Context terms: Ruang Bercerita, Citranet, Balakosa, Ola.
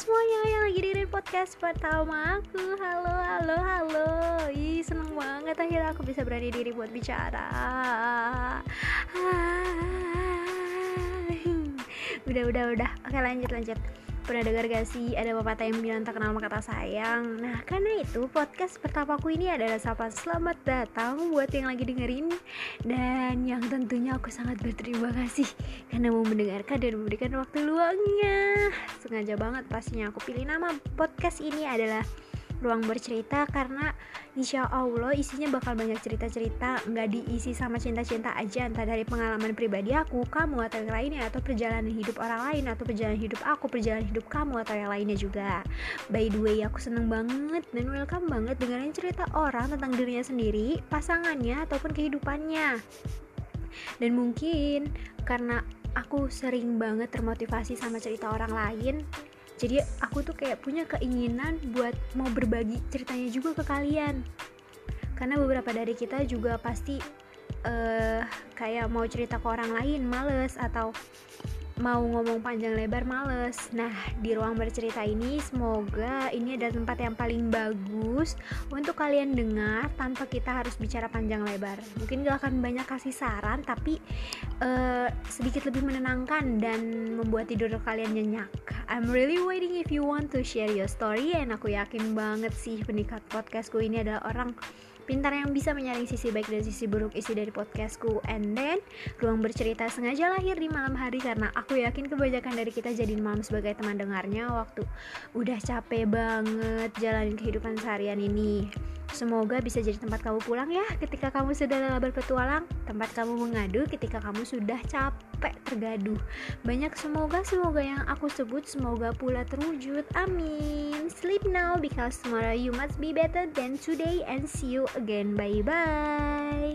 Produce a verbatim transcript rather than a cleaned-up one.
semuanya yang lagi dengerin podcast pertama aku. Halo, halo, halo. Ih, seneng banget akhirnya aku bisa berani diri buat bicara. Udah, udah, udah. Oke, lanjut, lanjut. Pernah dengar gak sih ada pepatah yang bilang tak kenal maka tak sayang? Nah, karena itu podcast pertama aku ini adalah sapa selamat datang buat yang lagi dengerin. Dan yang tentunya aku sangat berterima kasih karena mau mendengarkan dan memberikan waktu luangnya. Sengaja banget pastinya aku pilih nama podcast ini adalah Ruang Bercerita, karena insya Allah isinya bakal banyak cerita-cerita, nggak diisi sama cinta-cinta aja, entah dari pengalaman pribadi aku, kamu, atau yang lainnya, atau perjalanan hidup orang lain, atau perjalanan hidup aku, perjalanan hidup kamu, atau yang lainnya juga. By the way, aku seneng banget dan welcome banget dengerin cerita orang tentang dirinya sendiri, pasangannya, ataupun kehidupannya. Dan mungkin karena aku sering banget termotivasi sama cerita orang lain, jadi aku tuh kayak punya keinginan buat mau berbagi ceritanya juga ke kalian. Karena beberapa dari kita juga pasti uh, kayak mau cerita ke orang lain males, atau mau ngomong panjang lebar males. Nah, di Ruang Bercerita ini semoga ini adalah tempat yang paling bagus untuk kalian dengar tanpa kita harus bicara panjang lebar. Mungkin gak akan banyak kasih saran, tapi uh, sedikit lebih menenangkan dan membuat tidur kalian nyenyak. I'm really waiting if you want to share your story. And aku yakin banget sih pendengar podcastku ini adalah orang pintar yang bisa menyaring sisi baik dan sisi buruk isi dari podcastku. And then, Ruang Bercerita sengaja lahir di malam hari karena aku yakin kebanyakan dari kita jadiin malam sebagai teman dengarnya waktu udah capek banget jalanin kehidupan seharian ini. Semoga bisa jadi tempat kamu pulang ya ketika kamu sudah lelah berpetualang, tempat kamu mengadu ketika kamu sudah capek tergaduh. Banyak semoga-semoga yang aku sebut, semoga pula terwujud. Amin. Sleep now because tomorrow you must be better than today, and see you again. Bye-bye.